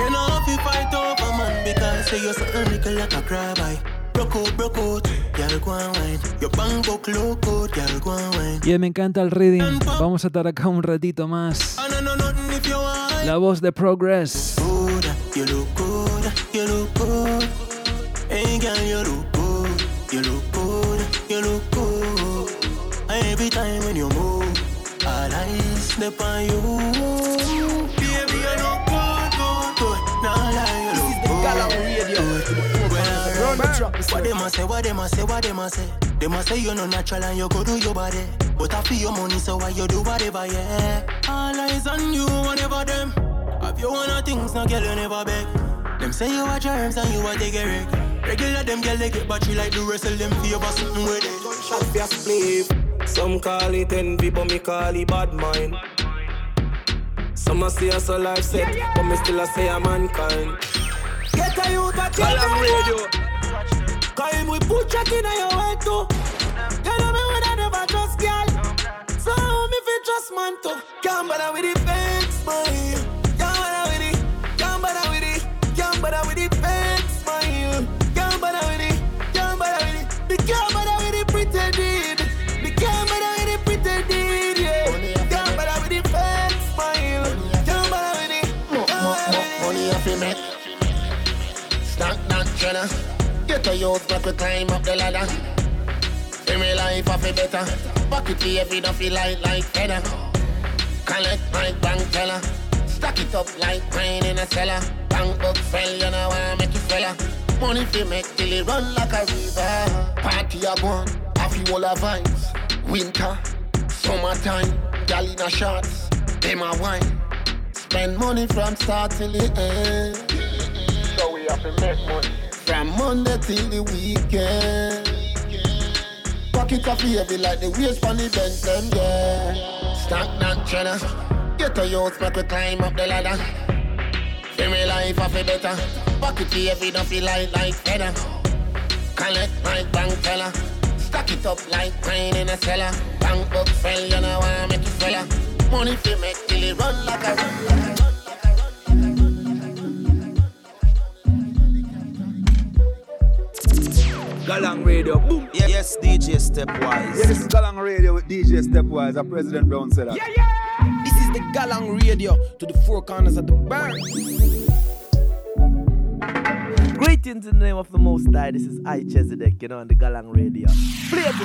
You know if you fight over man because say you're something little like a crab eye. Broke out, broke out, girl go and wine. Your bang book low code, girl go and wine. Yeah, me encanta el reading. Vamos a estar acá un ratito más. La voz de Progress. Good, you look good, you look good. Hey girl, you look good, you look good, you look good. Every time when you move, I like step on you. What they must say, what they must say, what they must say. They must say you're not natural and you go do your body. But I feel your money, so why you do whatever, yeah. All eyes on you, whatever them. If you wanna things, no girl, you never beg. Them say you are germs and you are taking wreck. Regular them girl, they get battery like the wrestle them for you, but something with it. Obvious believe. Some call it envy, but me call it bad mind. Some I see us a life set, but me still I say a mankind. Get a youth a cheddar. Cause him we put check in your way too. Tell me when I never trust girl. So me fi trust man too. Can't bother with the fence smile. Can't bother with it. Can't bother with it. Can't bother with the fence smile. Can't bother with it. Can't bother with it. The can't bother with the pretty deed. The can't bother with the pretty deed. Yeah. Can't bother with the fence smile. Can't bother with it. Money off him head. Stack that cheddar. Get a youth back to climb up the ladder. Feel me life a feel better. Pocket fee every day feel light like feather. Collect my bank teller. Stack it up like wine in a cellar. Bank book fell, you know I make it fella. Money fee make till it run like a river. Party a one, half you all a vibes. Winter, summertime, gal in a shorts. Them a wine. Spend money from start till the end. So we have to make money. From Monday till the weekend. Pocket off heavy like the wheels on the bench, them, yeah. Stagnant cheddar. Get a youth, make we climb up the ladder. Feel me life a feel better. Pocket heavy, don't feel light like feather. Collect my bank teller. Stack it up like wine in a cellar. Bank book fell, you know I make it fella. Money feel make till it run like a run, like a. Galang Radio, boom! Yes, D J Stepwise. Yeah, this is Galang Radio with D J Stepwise, as President Brown said that. Yeah, yeah! This is the Galang Radio to the four corners of the barn. Greetings in the name of the Most High. This is I, Chesedek, you know, on the Galang Radio. Play it!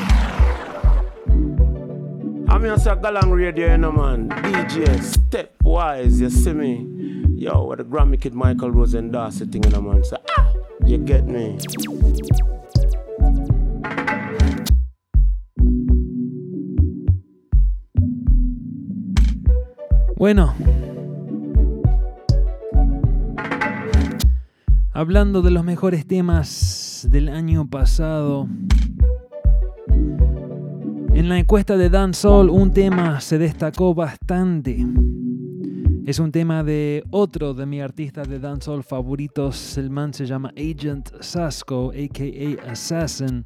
I'm here, sir, Galang Radio, you know, man. D J Stepwise, you see me? Yo, with the Grammy Kid Michael Rosendahl sitting in a man, so ah, you get me? Bueno, hablando de los mejores temas del año pasado, en la encuesta de Dan Soul un tema se destacó bastante. Es un tema de otro de mis artistas de Dan Soul favoritos, el man se llama Agent Sasco, a k a. Assassin.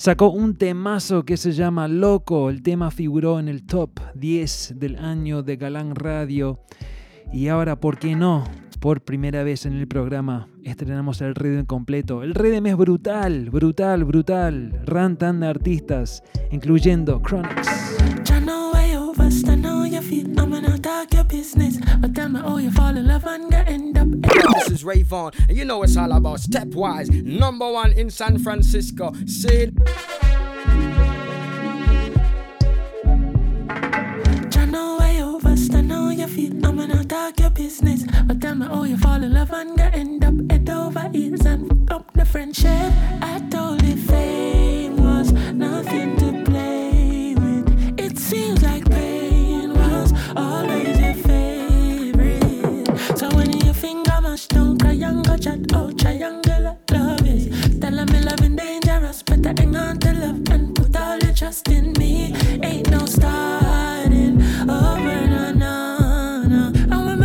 Sacó un temazo que se llama Loco. El tema figuró en el top diez del año de Galang Radio. Y ahora, ¿por qué no? Por primera vez en el programa estrenamos el rhythm completo. El rhythm es brutal, brutal, brutal. Ran Can de artistas, incluyendo Chronixx. This is Ray Vaughn, and you know it's all about Stepwise, number one in San Francisco. See. I'm gonna talk your business, but tell me how you fall in love and get end up head over heels and fuck up the friendship. I told you fame was nothing to play with. It seems like pain was always your favorite. So when your finger mashed down, triangle chat, oh triangular love is. Tell me loving dangerous, but I ain't not to love and put all your trust in me. Ain't no starting over.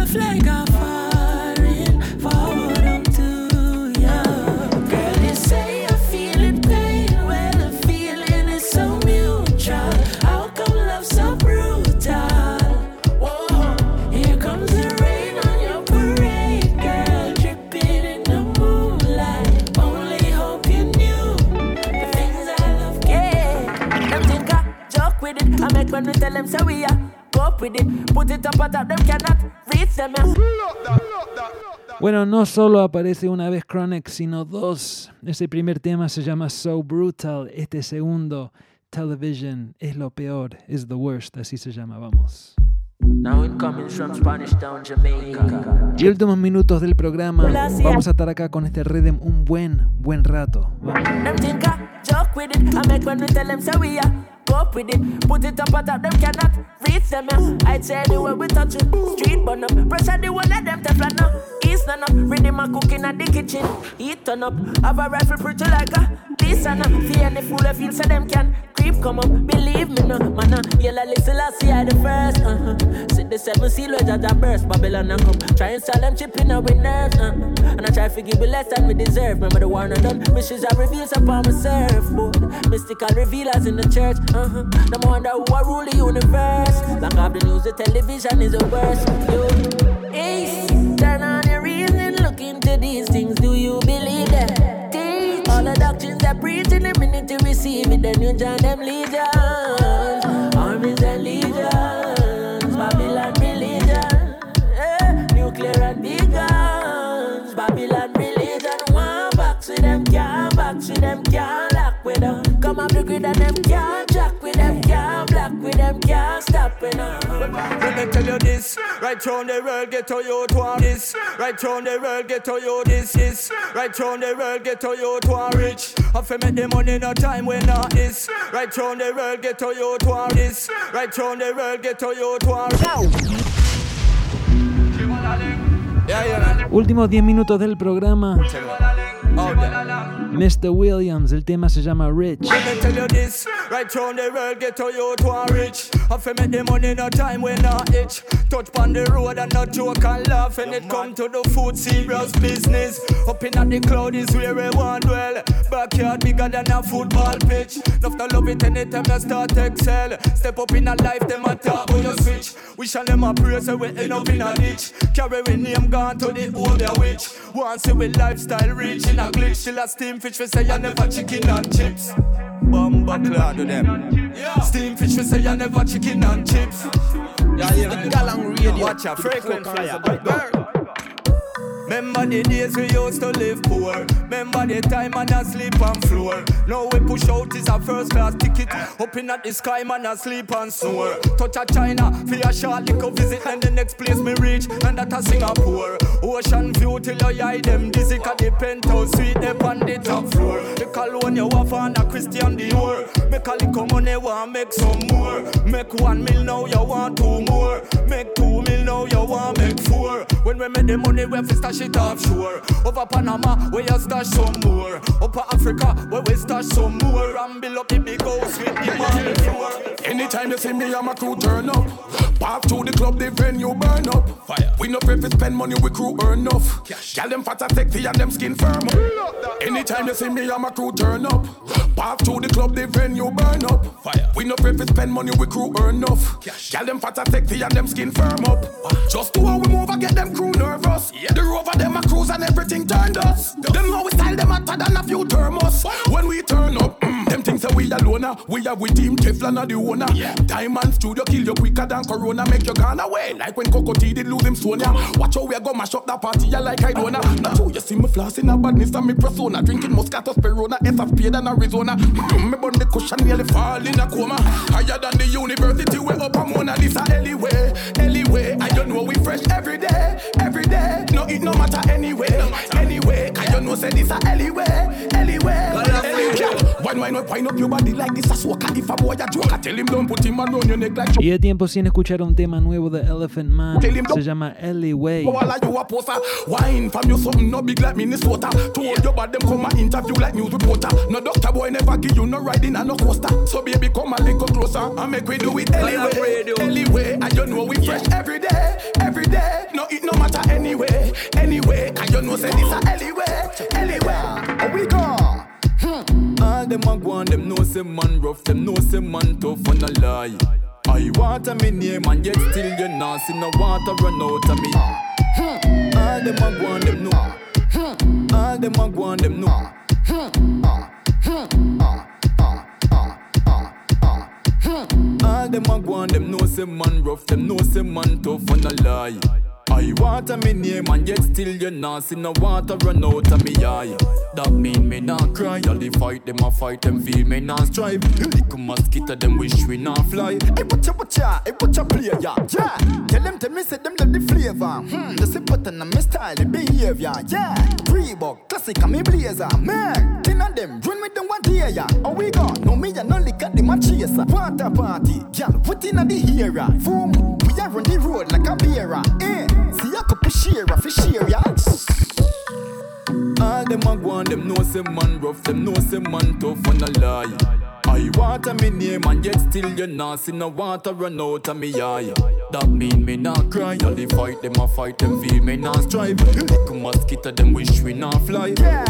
Flag a fire in with it. I make when we tell them, say we are. Go with it. Put it up on top, them cannot reach them. Bueno, no solo aparece una vez Chronixx, sino dos. Ese primer tema se llama So Brutal. Este segundo, Television, es lo peor, is the worst. Así se llama, vamos. Now it comes from Spanish Town, Jamaica. Y últimos minutos del programa. Vamos a estar acá con este rhythm un buen, buen rato. Vamos. Up with it, put it up on top, them cannot reach them. I tell you where we touch it, street burn up, pressure the wall, let them teflon up. East on up, ready my cooking at the kitchen, heat turn up, have a rifle pretty like a this and up. Fear any fool of feel so them can creep come up, believe me no, man, uh, yellow little I see I the first, uh-huh. See the seven seal where Jaja burst, Babylon and come, try and sell them chipping up with nerves, uh-huh. And I try to give you less than we deserve, remember the war not done, wishes I reveals upon myself, but mystical revealers in the church, uh-huh. No wonder who I rule the universe. Back up the news, the television is the worst. You, ace, turn on your reason, look into these things. Do you believe them? Teach all the doctrines that preach in the minute you receive it, then you join them legions, armies and legions, Babylon religion, eh, nuclear and big guns, Babylon religion. One back to them, can't back to them, can't lock with them. Come up the grid and them can't. With them can't stop when I let me tell you this. Right round the world, get to you to this. Right round the world, get to you this is. Right round the world, get to you to rich. Have to make the money no time when not this. Right round the world, get to you to this. Right round the world, get to you to. Últimos diez minutos del programa. mister Williams, el tema se llama Rich. Right round the world, get to you to a rich. Have to make the money no time when not itch. Touch on the road and not joke and laugh. And it come to the food serious business. Up in at the cloud is where we want dwell. Backyard bigger than a football pitch. Love to love it anytime you start excel. Step up in a life, them a talk on your switch. Wish on them a prayer so we end up in a ditch. Carry we name gone to the older witch. Once see we lifestyle rich in a glitch. Still a steam fish we say I never chicken and chips. Bomba clad to them. Steam fish we say I never chicken and chips. Yeah, yeah, yeah. Galang Radio. Watch a frequent flyer. Remember the days we used to live poor. Remember the time and I sleep on floor. Now we push out is a first class ticket. Up in at the sky man I sleep and soar. Touch a China for a short little visit. And the next place me reach and that a Singapore. Ocean view till you eye them dizzy. Cause the penthouse suite up on the top floor. The cologne you have on a Christian Dior. Make a little money want make some more. Make one mil now you want two more. Make two mil now you want make four. When we make the money we have to stash it offshore. Over Panama, where you stash some more. Upper Africa, where we stash some more. Ramble up the big house with the money floor. Anytime you see me, I'm a crew turn up. Path to the club, the venue burn up. Fire. We no pay to spend money, we crew earn off. Y'all them fat and sexy and them skin firm up. Anytime you see me, I'm a crew turn up. Path to the club, the venue burn up. Fire. We no pay to spend money, we crew earn off. Y'all them fat and sexy and them skin firm up. Just do how we move and get them crew nervous. Yeah. The rover them a cruise and everything turned us. Duh. Them how we style them hotter than a few thermos. What? When we turn up, them things that we alone. We are with team Teflon and the owner. Yeah. Diamond studio kill you quicker than Corona. Make you gone away like when Coco T did lose him stone. Watch how we go mash up that party yeah, like I don't. Uh-huh. Now you see me flossing a badness and me persona. Drinking Moscato, Perona, S F P than Arizona. Me burn the cushion nearly fall in a coma. Higher than the university we up a Mona Lisa anyway. Anyway, I don't know we fresh every day, every day. No, it no matter anyway, no matter. Anyway. Cause you know say this a anyway, anyway. Why why not wind up your body like this a soca? If a boy a joke, tell him don't put him on your neck like. Y es tiempo sin escuchar un tema nuevo de Elephant Man. Se llama Alleyway. While you a poster, wine from you something no big like Minnesota. To hold your body, them come and interview like news reporter. No doctor boy never give you no riding and no coaster. So baby come and go closer and make we do it anyway, anyway. I don't know we fresh every day, every day. No it no matter anyway. Anyway, I don't know say this a anywhere, anywhere. Here we go. Hmm. All them a go on, them know say man rough, them know say man tough and a lie. I water me name and yet still you not see no water run out of me. Hmm. All them a go on, them know. Hmm. All them a go on, them know. Hmm. Hmm. Hmm. Hmm. Mm. All them a go on, them know say man rough, them know say man tough and a lie. I water me name and yet still you not see no water run out of me eye. That mean me not cry, all the fight, them a fight, them feel me not strive. Little mosquito, them wish we not fly. Hey, watcha, watcha, hey, watcha play, yeah, yeah. Tell them, tell me, say them love the flavor. Hmm, just a pattern and my style, the behavior, yeah. Freebook, classic and me blazer, man. Ten of them, run with them one day, yeah. Oh, we go, no me, and no lick at them a chaser. Water party, y'all, put in at the era. Boom, we are on the road like a bearer, eh. See a couple share of fish here, yeah. All them a go on, them know say man rough, them know say man tough and a lie. I water me name and yet still you not see no water run out of me eye. That mean me not cry, all the fight, them a fight, them feel me not strive. Little mosquito, them wish we not fly. Yeah.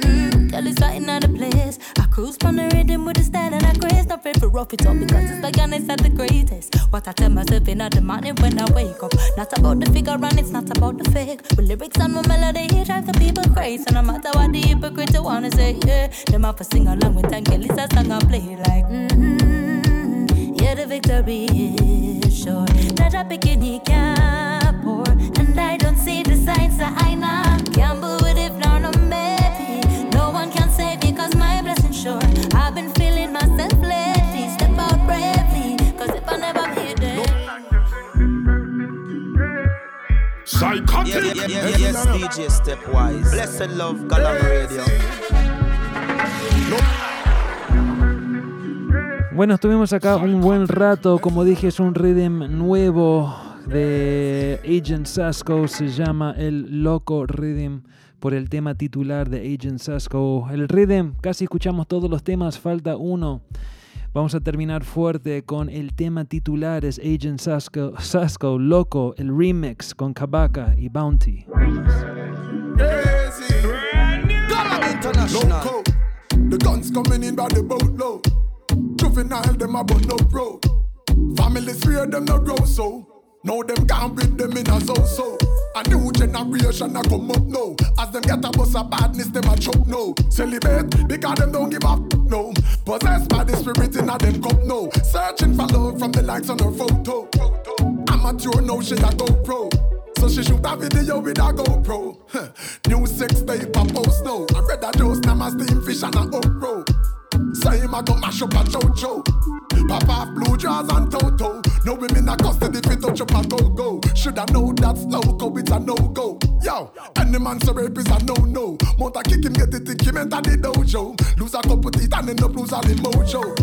Mm, tell it's starting out of place. Cruise from the rhythm with the style and I grace. Not afraid for rough it up because it's like Ainesta the greatest. What I tell myself in the morning when I wake up. Not about the figure and it's not about the fake. With lyrics and my melody it drives the people crazy. And no matter what the hypocrite you wanna say, yeah. Them have to sing along with Tank Lisa song and play like mm-hmm, yeah, the victory is sure. Not a bikini can pour. And I don't see the signs that I now can't believe it now, no maybe. No one can save you cause my blessing. I've been feeling myself lately. Step out bravely, cause if I never hear them psychotic. Yeah, yeah, yeah, yeah, yes, D J Stepwise. Blessed love, Galang Radio. Bueno, estuvimos acá un buen rato. Como dije, es un rhythm nuevo de Agent Sasco. Se llama el Loco Rhythm, por el tema titular de Agent Sasco. El rhythm, casi escuchamos todos los temas, falta uno. Vamos a terminar fuerte con el tema titular, es Agent Sasco, Sasco Loco, el remix con Kabaka y Bounty. Crazy. Brand new. Loco. The guns coming in by the boatload. Juvenile them about no bro. Families fear them no grow so. Now them can't breed them in a so-so. A new generation a come up now. As them get a bus of badness, them a chop now. Celebrate because them don't give up no. Possessed by the spirit in a them cup now. Searching for love from the likes on her photo. Amateur now she a GoPro. So she shoot a video with a GoPro. Huh. New sex tape a post now. I read a dose, namaste, fish and a okro. Say him I go mash up a cho-cho. Papa blue jars and toto. No women are custody if we touch up a go-go. Should I know that's loco, it's a no-go. Yo, any man's a rape is a no-no. Monta kick him, get it, kick him enter the dojo. Lose a couple teeth and end up lose all the mojo.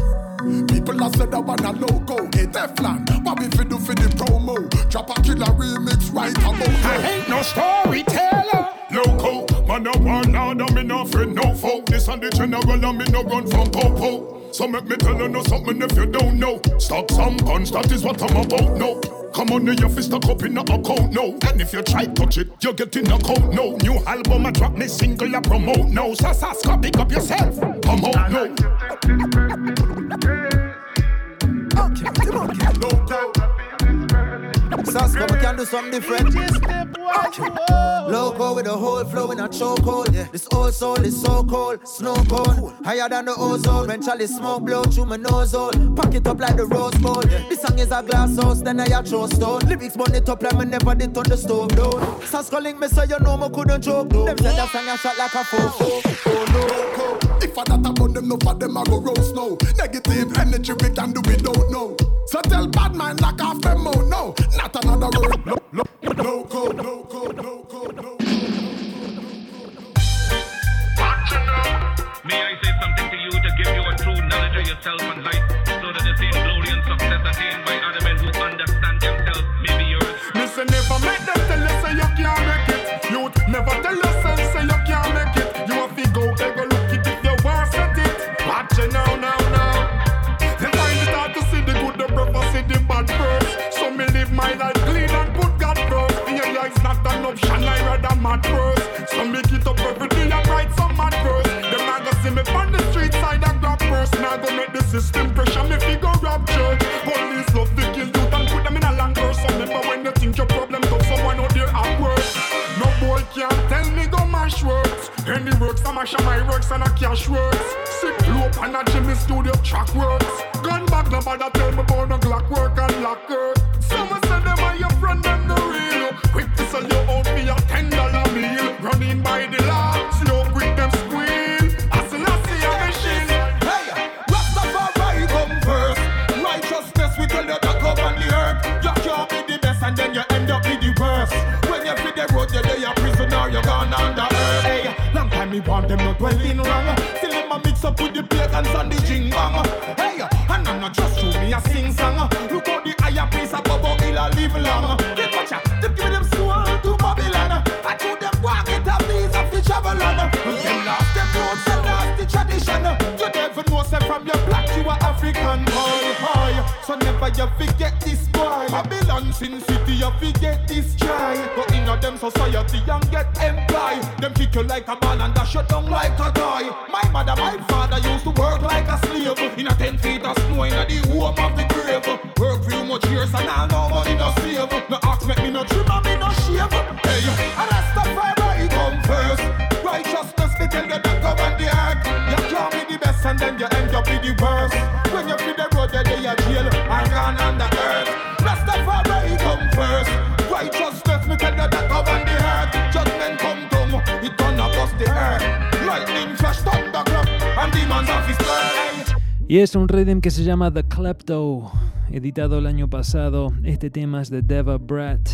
People have said that one a loco. Hey Teflon, what we fi do for the promo? Drop a killer remix right about I ain't no storyteller. Loco, man I want out of me no friend, no folk. This and the general and me no run from popo. So make me tell you no something if you don't know. Stock some guns, that is what I'm about, no. Come on, your fist stuck up in the account, no. And if you try touch it, you're getting a coat, no. New album, I drop me single, I promote, no. So Sasco, pick up yourself, come on, no. Sasco, we can do something different. Loco with the whole flow in a chokehold, yeah. This old soul is so cold, snow cold. Higher than the ozone, when Charlie smoke blow through my nose hole. Pack it up like the rose bowl, yeah. This song is a glass house, then I a throw stone. Lyrics burn it up like me never did on the stove down. Sasco link me so you know me couldn't joke though. Them said that song a shot like a fofo, oh no. If I that about them, no for them I go roast now. Negative energy we can do we don't know. So tell bad man knock off them out now. Not another word, no, no. Loco, loco, loco, loco. But you know, may I say something to you to give you a true knowledge of yourself and life, so that the same glory and success attained by other men who understand themselves may be yours. Listen, never make them tell us say you can't make it. You never tell us say you can't make it. You have to go and go look it if you want set it. But you know, now, now. They find it hard to see the good, the proper, see the bad first. So me live my life clean and put God first. It's not an option, I rather mad first. So make it up every day and write some mad verse. Them I go see me on the street side and grab first. Now go make the system pressure me figure up church. Police love to kill youth and put them in a long verse. So remember when you think your problem tough, someone out there at work. No boy can't tell me go mash words. Any works, I mash my works and I cash words. Sick Loop and a Jimmy Studio track works. Gun back, nobody tell me about no Glock work and locker. Some say them are your friend and the real. Quick to sell you out me a ten dollar meal. Running by the law, slow quick them squeal. As soon as see a machine. Hey, Rastafari come first. Righteousness we tell you to come on the earth. You can't be the best and then you end up with the worst. When you feed the road, you're a prisoner, you're gone under earth. Hey, long time me want them not dwelling wrong. Still them a mix up with the pagans and the jing bang. Hey, and I'm not just through me a sing song. Look how the higher place above all hill I live long. They watch ya, they give them soul to Babylon. I told them walk it up, these up the travel on. They lost them roots, they lost the tradition. You never know, say from your black you are African. Boy, boy, so never you forget this boy. Babylon sin city, you forget this try. Go in a them society and get employed. Them kick you like a man and dash you down like a toy. My mother, my father used to work like a slave. In a ten feet of snow, in a the home of the grave. Work few much years and I know money no save. No axe make me no trim and me no shave. Hey, and that's the fiber come first. Righteousness, they tell you to come on the earth. You can't be the best and then you end up with the worst. When you feed the road, they are jail and gone on the earth. That's the fiber come first. Righteousness, me tell you to come on the earth. Judgment come down, it gonna bust the earth. Lightning flash, thunderclap, and demons off his birth. Y es un rhythm que se llama The Klepto, editado el año pasado. Este tema es de Deva Brat,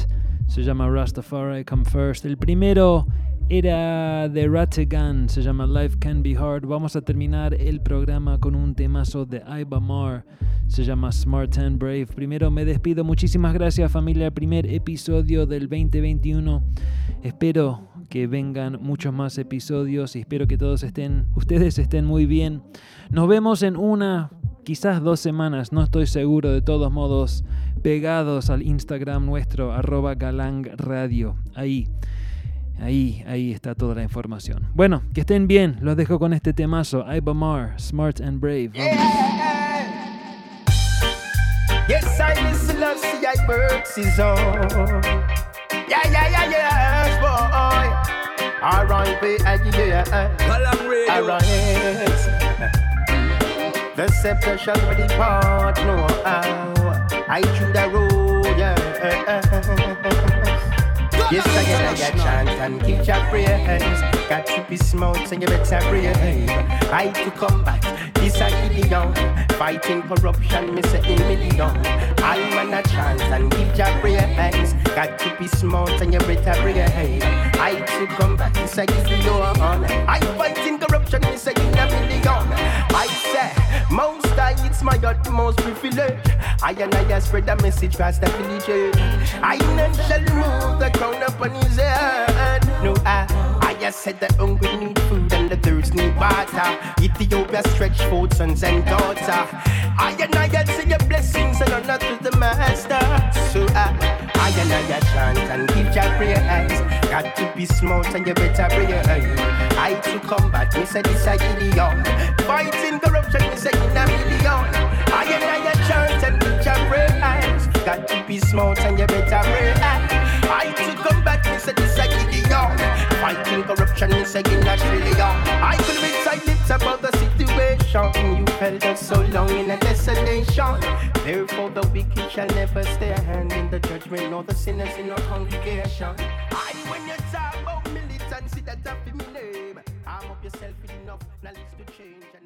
se llama Rastafari Come First. El primero era de Rattigan, se llama Life Can Be Hard. Vamos a terminar el programa con un temazo de Iba Mar, se llama Smart and Brave. Primero me despido, muchísimas gracias familia, primer episodio del veinte veintiuno. Espero que vengan muchos más episodios y espero que todos estén, ustedes estén muy bien. Nos vemos en una, quizás dos semanas, no estoy seguro. De todos modos, pegados al Instagram nuestro, arroba Galang Radio. Ahí, ahí, ahí está toda la información. Bueno, que estén bien. Los dejo con este temazo. Iba Mar, Smart and Brave. Yeah, yeah. Yes, I listen to the birds is on. Yeah, yeah, yeah, yeah, boy. I run it, I get it. I run it. The scepter shall be depart, no. I choose the road, yeah. Yes, I get a chant and keep your prayers. Got to be smart and you better brave. I to combat this I get down. Fighting corruption, me say in me down. I man a chance and give your prayers. Got to be smart and you better brave. I to combat this I get down. I fighting corruption, me say in me down. I say most I it's my utmost privilege. I and I spread the message past the village. I none shall remove the crown upon his head. No, I. I said the hungry need food and the thirst need water. Ethiopia stretch forth sons and daughters. I and I see your blessings and honor to the master. So uh, I and I chant and give your prayers. Got to be smart and you better pray. I to combat, me say this a Gideon. Fighting corruption, me say in a million. I and I chant and give your prayers. Got to be smart and you better pray. I to combat, me say this a Gideon. Fighting corruption is again a trillion. I will be silent about the situation. You held us so long in a desolation. Therefore the wicked shall never stand in the judgment, nor the sinners in our congregation. I, when you talk about militancy, that's up in my name. Arm up yourself with enough knowledge to change.